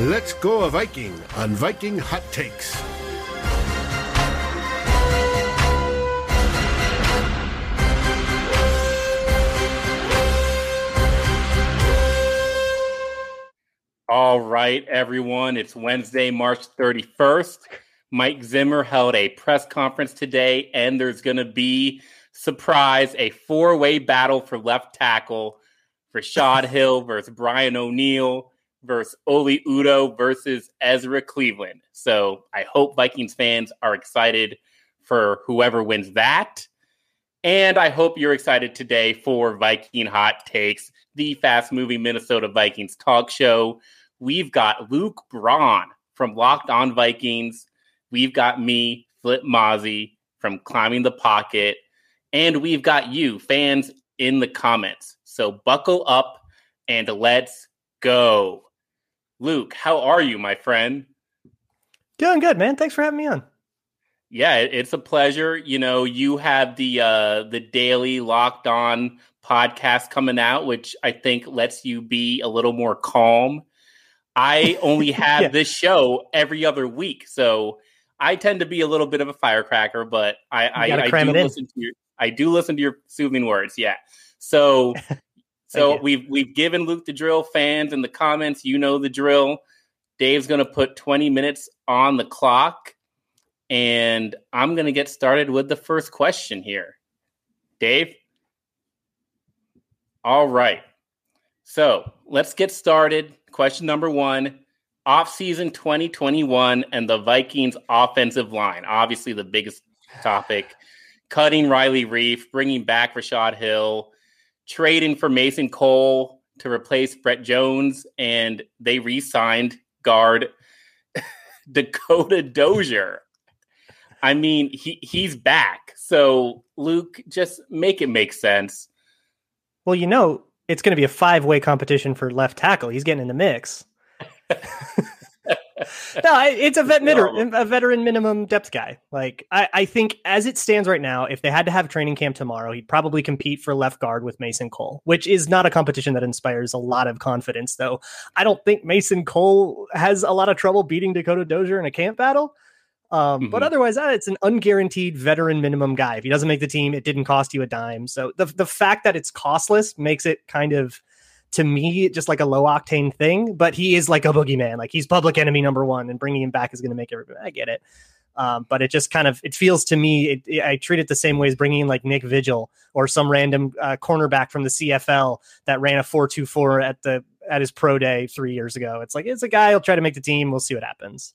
Let's go a Viking on Viking Hot Takes. All right, everyone. It's Wednesday, March 31st. Mike Zimmer held a press conference today, and there's going to be, surprise, a four-way battle for left tackle. Rashad Hill versus Brian O'Neill versus Oli Udo versus Ezra Cleveland. So I hope Vikings fans are excited for whoever wins that. And I hope you're excited today for Viking Hot Takes, the fast-moving Minnesota Vikings talk show. We've got Luke Braun from Locked On Vikings. We've got me, Flip Mazzi, from Climbing the Pocket. And we've got you, fans, in the comments. So buckle up and let's go. Luke, how are you, my friend? Doing good, man. Thanks for having me on. Yeah, it's a pleasure. You know, you have the daily Locked On podcast coming out, which I think lets you be a little more calm. I only have this show every other week, so I tend to be a little bit of a firecracker, but I do listen to your soothing words. Yeah. So we've given Luke the drill. Fans in the comments, you know the drill. Dave's going to put 20 minutes on the clock, and I'm going to get started with the first question here. Dave? All right. So let's get started. Question number one, offseason 2021 and the Vikings offensive line. Obviously the biggest topic. Cutting Riley Reiff, bringing back Rashad Hill, trading for Mason Cole to replace Brett Jones, and they re-signed guard Dakota Dozier. I mean, he's back. So, Luke, just make it make sense. Well, you know, it's going to be a five-way competition for left tackle. He's getting in the mix. No, it's a veteran minimum depth guy. Like, I think as it stands right now, if they had to have training camp tomorrow, he'd probably compete for left guard with Mason Cole, which is not a competition that inspires a lot of confidence, though. I don't think Mason Cole has a lot of trouble beating Dakota Dozier in a camp battle. But otherwise, it's an unguaranteed veteran minimum guy. If he doesn't make the team, it didn't cost you a dime. So the fact that it's costless makes it kind of, to me, just like a low octane thing, but he is like a boogeyman. Like, he's public enemy number one, and bringing him back is going to make everybody, I get it. But it just kind of, it feels to me, I treat it the same way as bringing in like Nick Vigil or some random cornerback from the CFL that ran a 4.24 at his pro day 3 years ago. It's like, it's a guy who'll try to make the team. We'll see what happens.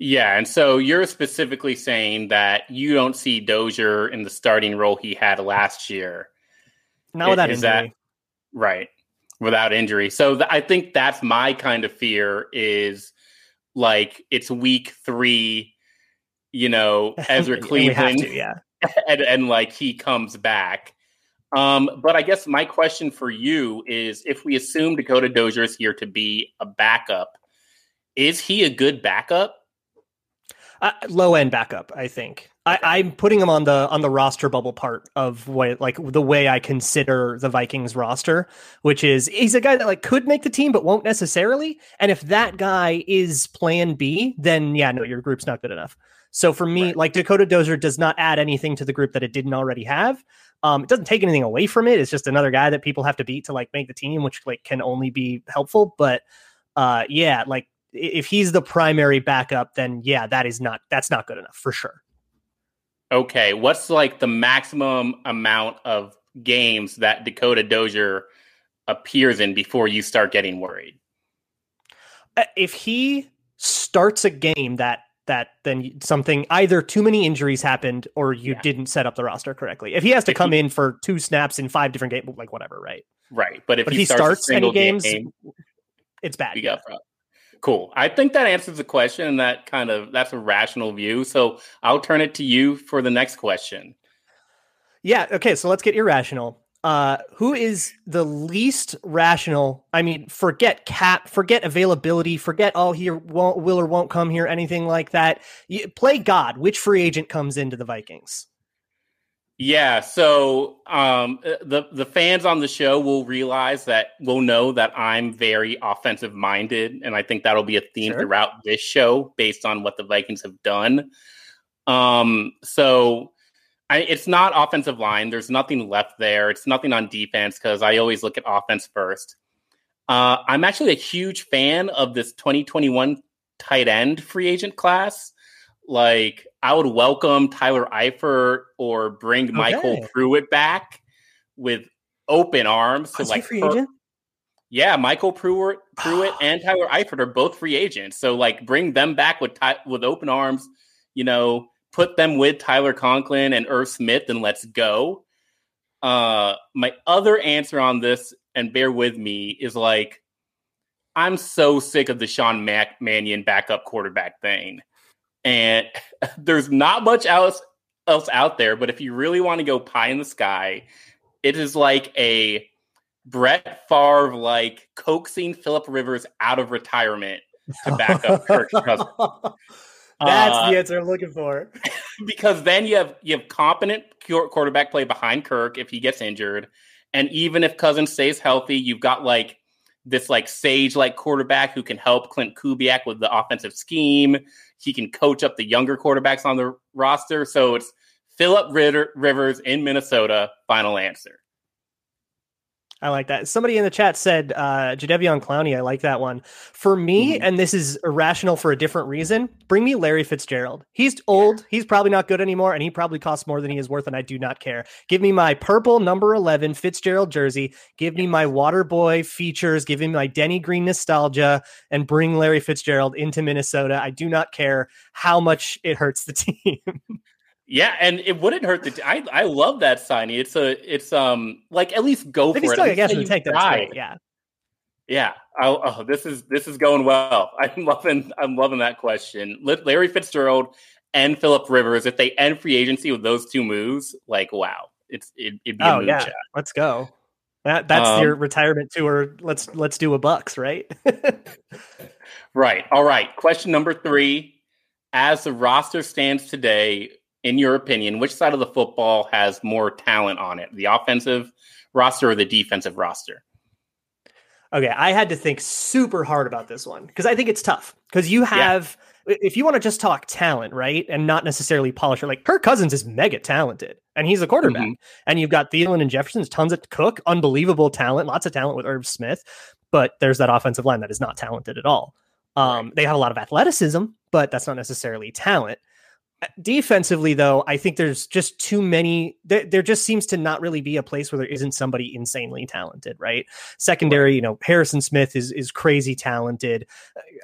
Yeah. And so you're specifically saying that you don't see Dozier in the starting role he had last year. Not without injury. Right. Without injury. So I think that's my kind of fear, is like, it's week three, you know, Ezra Cleveland and like he comes back. But I guess my question for you is, if we assume Dakota Dozier is here to be a backup, is he a good backup? Low end backup, I think. I'm putting him on the roster bubble part of what, like, the way I consider the Vikings roster, which is he's a guy that like could make the team but won't necessarily. And if that guy is plan B, then yeah, no, your group's not good enough. So for me, like, Dakota Dozier does not add anything to the group that it didn't already have. It doesn't take anything away from it. It's just another guy that people have to beat to like make the team, which like can only be helpful. But yeah, like, if he's the primary backup, then yeah, that's not good enough for sure. Okay, what's like the maximum amount of games that Dakota Dozier appears in before you start getting worried? If he starts a game that then something, either too many injuries happened or you didn't set up the roster correctly. If he has to come in for two snaps in five different games, like whatever, right? Right, but if he starts any games, it's bad. You got problems. Cool. I think that answers the question, and that's a rational view. So I'll turn it to you for the next question. Yeah. Okay. So let's get irrational. Who is the least rational? I mean, forget cap, forget availability, forget will or won't come here, anything like that. You play God. Which free agent comes into the Vikings? Yeah, so the fans on the show will realize that will know that I'm very offensive minded, and I think that'll be a theme throughout this show based on what the Vikings have done. So it's not offensive line. There's nothing left there. It's nothing on defense because I always look at offense first. I'm actually a huge fan of this 2021 tight end free agent class. Like, I would welcome Tyler Eifert or bring Michael Pruitt back with open arms. So, like, free agent? Yeah, Michael Pruitt and Tyler Eifert are both free agents. So, like, bring them back with open arms, you know, put them with Tyler Conklin and Irv Smith, and let's go. My other answer on this, and bear with me, is like, I'm so sick of the Sean Mannion backup quarterback thing. And there's not much else out there, but if you really want to go pie in the sky, it is like a Brett Favre, like, coaxing Philip Rivers out of retirement to back up Kirk Cousins. That's the answer I'm looking for. Because then you have competent quarterback play behind Kirk if he gets injured. And even if Cousins stays healthy, you've got, like, this, like, sage-like quarterback who can help Clint Kubiak with the offensive scheme. He can coach up the younger quarterbacks on the roster. So it's Philip Rivers in Minnesota. Final answer. I like that. Somebody in the chat said Jadeveon Clowney. I like that one. For me, and this is irrational for a different reason, bring me Larry Fitzgerald. He's old. Yeah. He's probably not good anymore, and he probably costs more than he is worth, and I do not care. Give me my purple number 11 Fitzgerald jersey. Give me my Waterboy features. Give me my Denny Green nostalgia, and bring Larry Fitzgerald into Minnesota. I do not care how much it hurts the team. Yeah, and it wouldn't hurt the. I love that signing. It's at least go for it. Still, I guess you take that. Yeah, yeah. This is going well. I'm loving that question. Larry Fitzgerald and Philip Rivers. If they end free agency with those two moves, like, wow, it'd be a move. Yeah, chat. Let's go. That's your retirement tour. Let's do a Bucks, right? Right. All right. Question number 3. As the roster stands today, in your opinion, which side of the football has more talent on it? The offensive roster or the defensive roster? Okay, I had to think super hard about this one because I think it's tough. Because you have, if you want to just talk talent, right, and not necessarily polisher, like Kirk Cousins is mega talented, and he's a quarterback. And you've got Thielen and Jefferson's tons of Cook, unbelievable talent, lots of talent with Irv Smith, but there's that offensive line that is not talented at all. They have a lot of athleticism, but that's not necessarily talent. Defensively, though, I think there's just too many. There just seems to not really be a place where there isn't somebody insanely talented, right? Secondary, you know, Harrison Smith is crazy talented.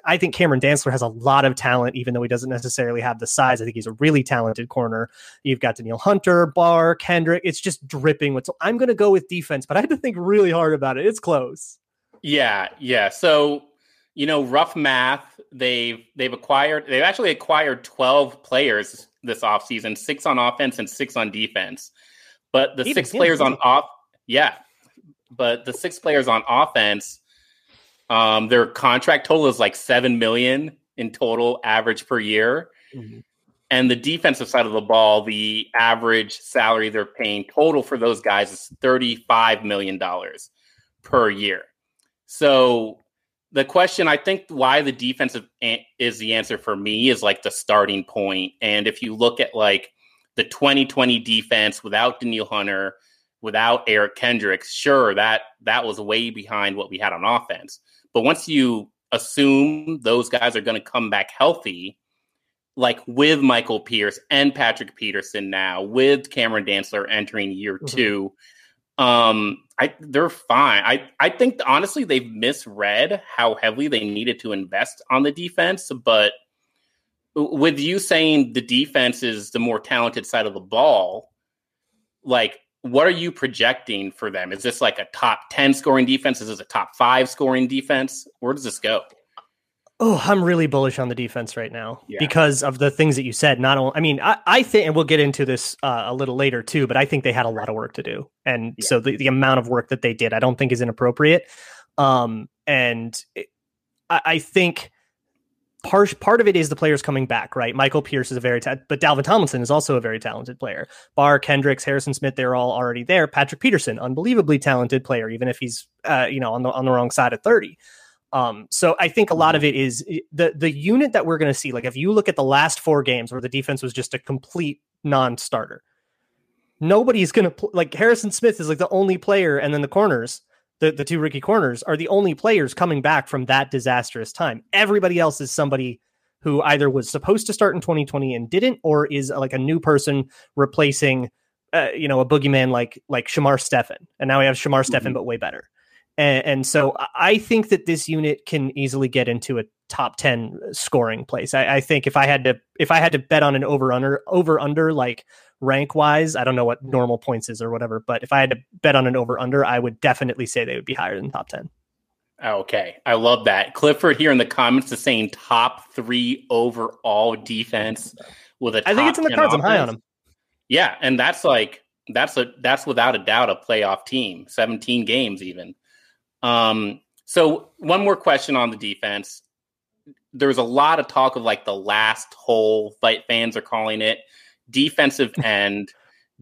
I think Cameron Dantzler has a lot of talent, even though he doesn't necessarily have the size. I think he's a really talented corner. You've got Daniel Hunter, Barr, Kendrick. It's just dripping. So I'm going to go with defense, but I had to think really hard about it. It's close. Yeah. So, you know, rough math, they've actually acquired 12 players this offseason, 6 on offense and 6 on defense. But the 6 players on offense, their contract total is like $7 million in total average per year. And the defensive side of the ball, the average salary they're paying total for those guys is $35 million per year. So the question, I think, why the defensive is the answer for me is, like, the starting point. And if you look at, like, the 2020 defense without Daniel Hunter, without Eric Kendricks, sure, that was way behind what we had on offense. But once you assume those guys are going to come back healthy, like with Michael Pierce and Patrick Peterson now, with Cameron Dantzler entering year 2, they're fine. I think, honestly, they've misread how heavily they needed to invest on the defense. But with you saying the defense is the more talented side of the ball, like, what are you projecting for them? Is this like a top 10 scoring defense? Is this a top 5 scoring defense? Where does this go? Oh, I'm really bullish on the defense right now because of the things that you said. Not only, I mean, I think, and we'll get into this a little later too, but I think they had a lot of work to do. And so the amount of work that they did, I don't think is inappropriate. And I think Part of it is the players coming back, right? Michael Pierce is but Dalvin Tomlinson is also a very talented player. Barr, Kendricks, Harrison Smith, they're all already there. Patrick Peterson, unbelievably talented player, even if he's, on the wrong side of 30. So I think a lot of it is the unit that we're going to see. Like if you look at the last four games where the defense was just a complete non-starter, nobody's going to Harrison Smith is like the only player. And then the corners, the two rookie corners are the only players coming back from that disastrous time. Everybody else is somebody who either was supposed to start in 2020 and didn't, or is like a new person replacing, a boogeyman like Shamar Stephen. And now we have Shamar Stephen, but way better. And so I think that this unit can easily get into a top 10 scoring place. I think if I had to bet on an over under like rank wise, I don't know what normal points is or whatever, but if I had to bet on an over under, I would definitely say they would be higher than top 10. Okay. I love that. Clifford here in the comments is saying top 3 overall defense with I think it's in the cards. I'm high on them. Yeah. And that's without a doubt a playoff team, 17 games even. So one more question on the defense. There was a lot of talk of like the last hole, fans are calling it, defensive end.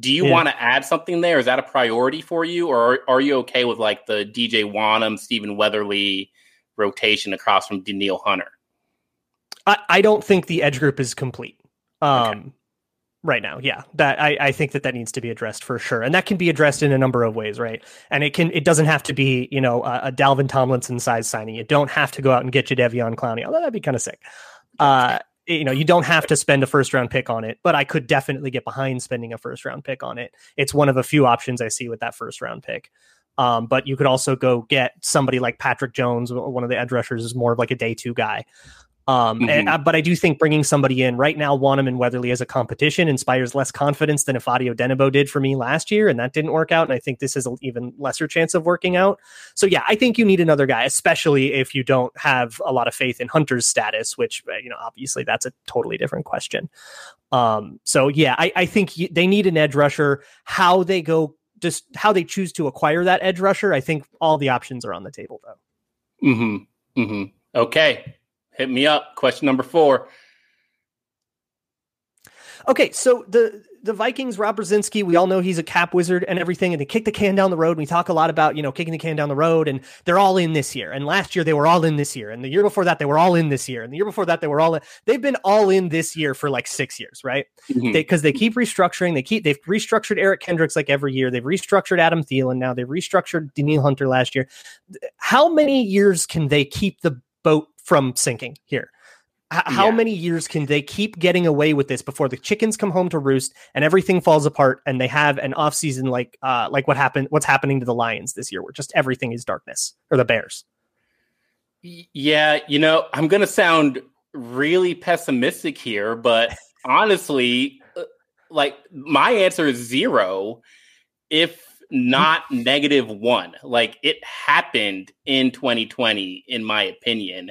Do you want to add something there? Is that a priority for you? Or are you okay with like the DJ Wanham, Stephen Weatherly rotation across from Danielle Hunter? I don't think the edge group is complete. Okay. Right now. Yeah. That I think that needs to be addressed for sure. And that can be addressed in a number of ways. Right. And it doesn't have to be, a Dalvin Tomlinson size signing. You don't have to go out and get Jadeveon Clowney. Although that'd be kind of sick. You don't have to spend a first round pick on it, but I could definitely get behind spending a first round pick on it. It's one of a few options I see with that first round pick. But you could also go get somebody like Patrick Jones. One of the edge rushers is more of like a day 2 guy. But I do think bringing somebody in right now, Wanham and Weatherly as a competition inspires less confidence than if Adio Denebo did for me last year. And that didn't work out. And I think this is an even lesser chance of working out. So yeah, I think you need another guy, especially if you don't have a lot of faith in Hunter's status, which, obviously that's a totally different question. So yeah, I think they need an edge rusher. How they choose to acquire that edge rusher. I think all the options are on the table though. Okay. Hit me up. Question number 4. Okay, so the Vikings, Rob Brzezinski, we all know he's a cap wizard and everything, and they kick the can down the road. We talk a lot about, kicking the can down the road, and they're all in this year. And last year, they were all in this year. And the year before that, they were all in this year. And the year before that, they were all in. They've been all in this year for like 6 years, right? Because they keep restructuring. They've restructured Eric Kendricks like every year. They've restructured Adam Thielen now. They've restructured Danielle Hunter last year. How many years can they keep the boat from sinking here? How many years can they keep getting away with this before the chickens come home to roost and everything falls apart and they have an off season like what's happening to the Lions this year, where just everything is darkness, or the Bears? Yeah. I'm going to sound really pessimistic here, but honestly, like my answer is 0. If not -1, like it happened in 2020, in my opinion.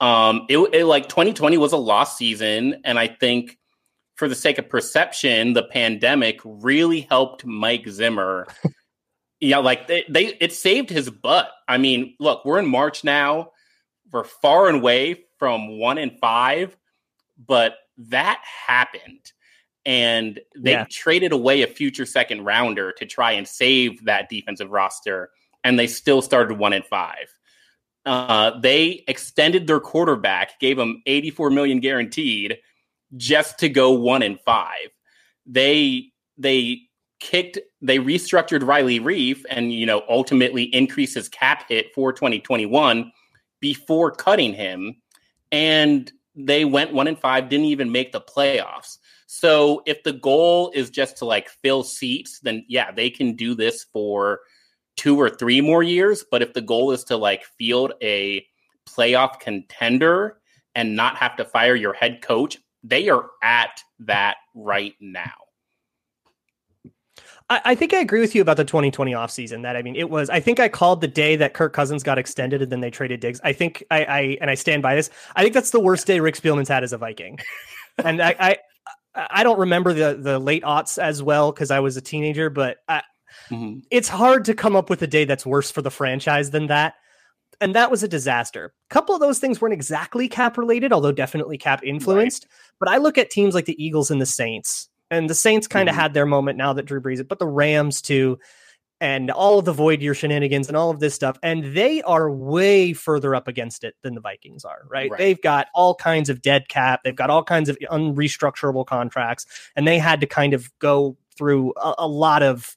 It like 2020 was a lost season. And I think for the sake of perception, the pandemic really helped Mike Zimmer. It saved his butt. I mean, look, we're in March now. We're far and away from 1-5, but that happened. And they traded away a future second rounder to try and save that defensive roster. And they still started 1-5. They extended their quarterback, gave him $84 million guaranteed just to go 1-5. They restructured Riley Reiff and, ultimately increased his cap hit for 2021 before cutting him. And they went 1-5, didn't even make the playoffs. So if the goal is just to like fill seats, then yeah, they can do this for 2 or 3 more years. But if the goal is to like field a playoff contender and not have to fire your head coach, they are at that right now. I think I agree with you about the 2020 offseason. I think I called the day that Kirk Cousins got extended and then they traded Diggs. I think I stand by this. I think that's the worst day Rick Spielman's had as a Viking. And I don't remember the late aughts as well, because I was a teenager, but it's hard to come up with a day that's worse for the franchise than that. And that was a disaster. A couple of those things weren't exactly cap related, although definitely cap influenced. Right. But I look at teams like the Eagles and the Saints, and the Saints kind of had their moment now that Drew Brees, but the Rams too, and all of the void year shenanigans and all of this stuff. And they are way further up against it than the Vikings are, right? They've got all kinds of dead cap. They've got all kinds of unrestructurable contracts, and they had to kind of go through a lot of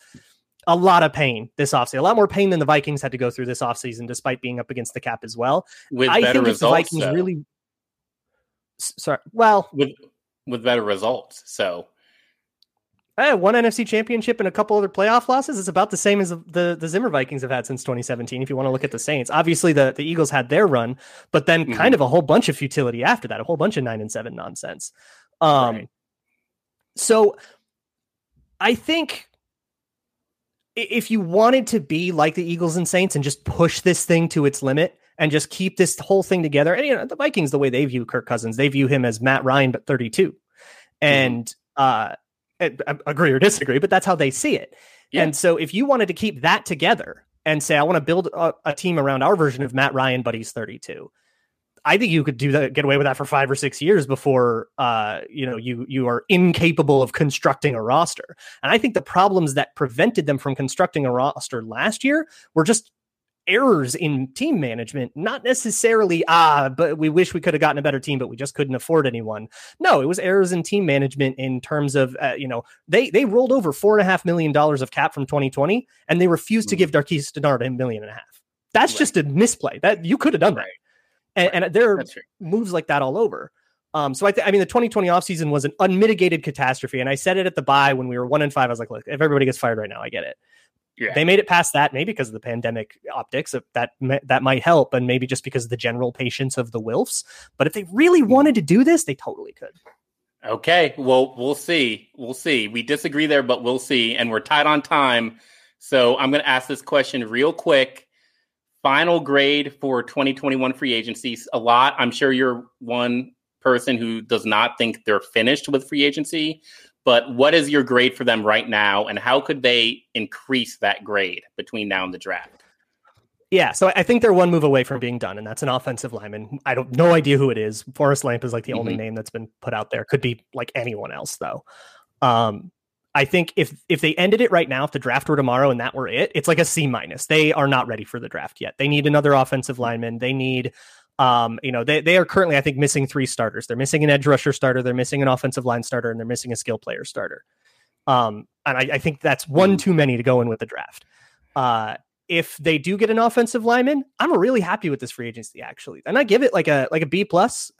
pain this offseason, a lot more pain than the Vikings had to go through this offseason, despite being up against the cap as well. With I better think if results, the Vikings though. Really, sorry, well, with better results. So one NFC championship and a couple other playoff losses is about the same as the Zimmer Vikings have had since 2017. If you want to look at the Saints, obviously the Eagles had their run, but then kind of a whole bunch of futility after that, a whole bunch of 9-7 nonsense. So I think if you wanted to be like the Eagles and Saints and just push this thing to its limit and just keep this whole thing together, and you know, the Vikings, the way they view Kirk Cousins, they view him as Matt Ryan, but 32 and, agree or disagree, but that's how they see it. Yeah. And so if you wanted to keep that together and say, I want to build a team around our version of Matt Ryan, but he's 32, I think you could do that, get away with that for 5 or 6 years before, you are incapable of constructing a roster. And I think the problems that prevented them from constructing a roster last year were just errors in team management, not necessarily, but we wish we could have gotten a better team, but we just couldn't afford anyone. No, it was errors in team management in terms of, they rolled over $4.5 million of cap from 2020, and they refused to give Darqueze Dennard $1.5 million. That's just a misplay that you could have done. And there are moves like that all over. So I mean, the 2020 offseason was an unmitigated catastrophe. And I said it at the bye when we were 1-5, I was like, look, if everybody gets fired right now, I get it. Yeah. They made it past that, maybe because of the pandemic optics that might help. And maybe just because of the general patience of the Wilfs. But if they really wanted to do this, they totally could. Okay. Well, we'll see. We disagree there, but we'll see. And we're tight on time. So I'm going to ask this question real quick. Final grade for 2021 free agency. A lot. I'm sure you're one person who does not think they're finished with free agency, but what is your grade for them right now, and how could they increase that grade between now and the draft? Yeah, so I think they're one move away from being done, and that's an offensive lineman. I have no idea who it is. Forrest Lamp is like the only name that's been put out there. Could be like anyone else, though. I think if they ended it right now, if the draft were tomorrow and that were it, it's like a C-. They are not ready for the draft yet. They need another offensive lineman. They need, they are currently, I think, missing 3 starters. They're missing an edge rusher starter. They're missing an offensive line starter, and they're missing a skill player starter. And I think that's one too many to go in with the draft. If they do get an offensive lineman, I'm really happy with this free agency, actually. And I give it like a B+,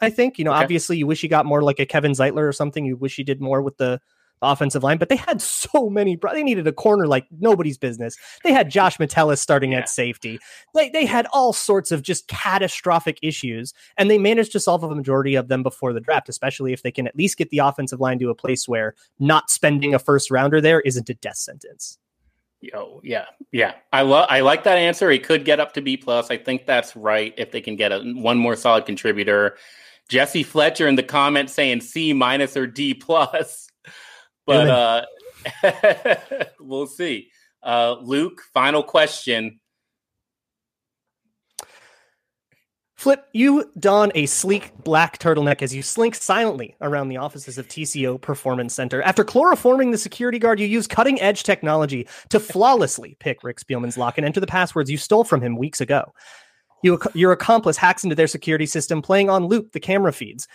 I think. Obviously you wish you got more like a Kevin Zeitler or something. You wish you did more with the offensive line, but they had so many. They needed a corner like nobody's business. They had Josh Metellus starting at safety. They had all sorts of just catastrophic issues, and they managed to solve a majority of them before the draft, especially if they can at least get the offensive line to a place where not spending a first rounder there isn't a death sentence. Yeah. I like that answer. It could get up to B+. I think that's right. If they can get one more solid contributor. Jesse Fletcher in the comments saying C- or D+. But we'll see. Luke, final question. Flip, you don a sleek black turtleneck as you slink silently around the offices of TCO Performance Center. After chloroforming the security guard, you use cutting-edge technology to flawlessly pick Rick Spielman's lock and enter the passwords you stole from him weeks ago. Your accomplice hacks into their security system, playing on loop the camera feeds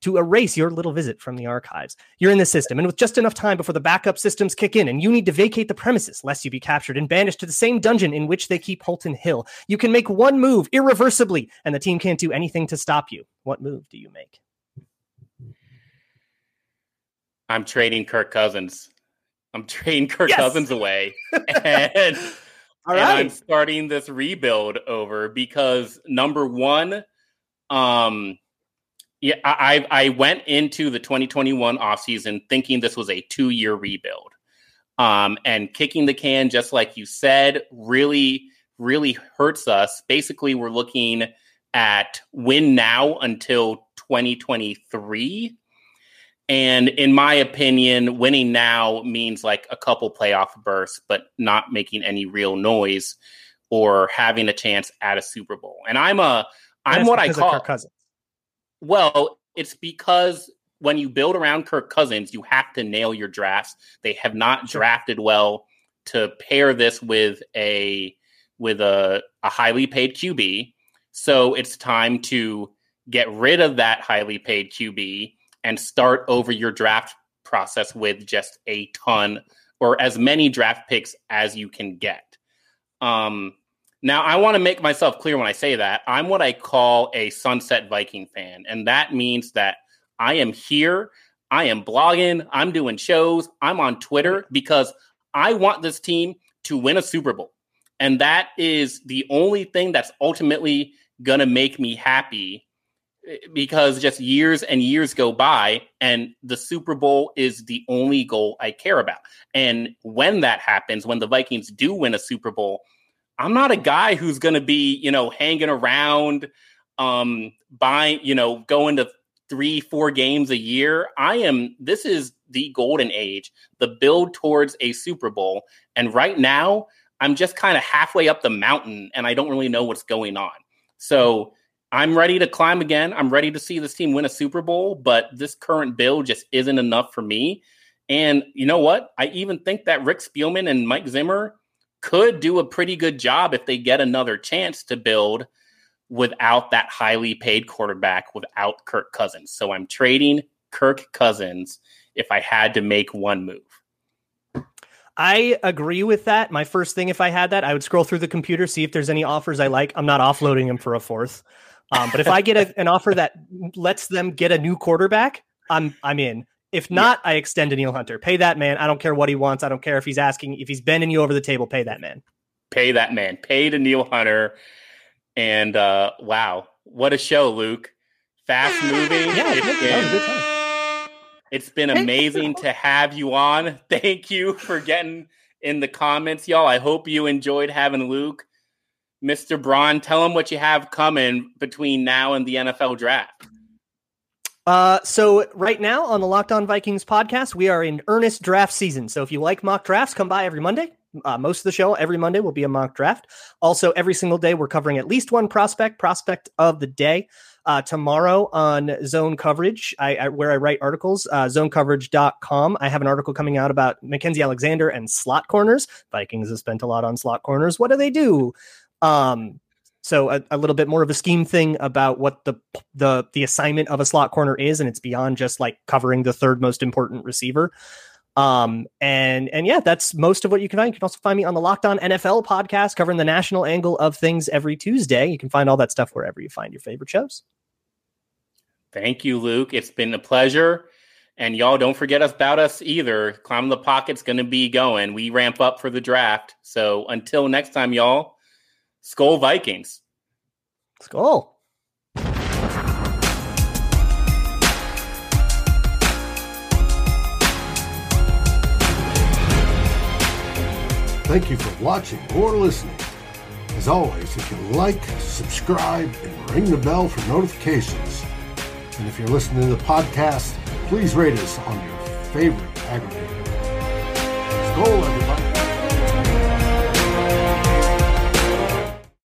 to erase your little visit from the archives. You're in the system, and with just enough time before the backup systems kick in, and you need to vacate the premises lest you be captured and banished to the same dungeon in which they keep Holton Hill. You can make one move irreversibly, and the team can't do anything to stop you. What move do you make? I'm trading Kirk Cousins. Cousins away. And, all right. And I'm starting this rebuild over because, number one, yeah, I went into the 2021 offseason thinking this was a 2-year rebuild. And kicking the can, just like you said, really, really hurts us. Basically, we're looking at win now until 2023. And in my opinion, winning now means like a couple playoff bursts, but not making any real noise or having a chance at a Super Bowl. And I'm what I call Kirk Cousins. Well, it's because when you build around Kirk Cousins, you have to nail your drafts. They have not drafted well to pair this with a highly paid QB. So it's time to get rid of that highly paid QB and start over your draft process with just a ton or as many draft picks as you can get. Now, I want to make myself clear when I say that. I'm what I call a Sunset Viking fan, and that means that I am here, I am blogging, I'm doing shows, I'm on Twitter because I want this team to win a Super Bowl. And that is the only thing that's ultimately going to make me happy, because just years and years go by and the Super Bowl is the only goal I care about. And when that happens, when the Vikings do win a Super Bowl, I'm not a guy who's going to be, hanging around, going to 3-4 games a year. This is the golden age, the build towards a Super Bowl. And right now I'm just kind of halfway up the mountain and I don't really know what's going on. So I'm ready to climb again. I'm ready to see this team win a Super Bowl, but this current build just isn't enough for me. And you know what? I even think that Rick Spielman and Mike Zimmer could do a pretty good job if they get another chance to build without that highly paid quarterback, without Kirk Cousins. So I'm trading Kirk Cousins if I had to make one move. I agree with that. My first thing, if I had that, I would scroll through the computer, see if there's any offers I like. I'm not offloading him for a fourth. But if I get an offer that lets them get a new quarterback, I'm in. If not, I extend Daniel Hunter. Pay that man. I don't care what he wants. I don't care if he's asking, if he's bending you over the table, pay that man. Pay that man. Pay Daniel Hunter. And wow, what a show, Luke. Fast moving. Yeah, it's been amazing to have you on. Thank you for getting in the comments, y'all. I hope you enjoyed having Luke. Mr. Braun, tell him what you have coming between now and the NFL draft. So right now on the Locked On Vikings podcast, we are in earnest draft season. So if you like mock drafts, come by every Monday. Most of the show every Monday will be a mock draft. Also, every single day, we're covering at least one prospect of the day. Tomorrow on Zone Coverage, where I write articles, zonecoverage.com. I have an article coming out about Mackenzie Alexander and slot corners. Vikings have spent a lot on slot corners. What do they do? So a little bit more of a scheme thing about what the assignment of a slot corner is, and it's beyond just like covering the third most important receiver. And yeah, that's most of what you can find. You can also find me on the Locked On NFL podcast, covering the national angle of things every Tuesday. You can find all that stuff wherever you find your favorite shows. Thank you, Luke. It's been a pleasure. And y'all don't forget about us either. Climbing the Pocket's going to be going. We ramp up for the draft. So until next time, y'all. Skol Vikings. Skol. Thank you for watching or listening. As always, if you like, subscribe, and ring the bell for notifications. And if you're listening to the podcast, please rate us on your favorite aggregator. Skol, everybody.